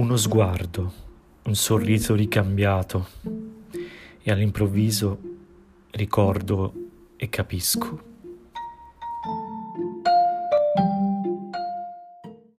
Uno sguardo, un sorriso ricambiato e all'improvviso ricordo e capisco.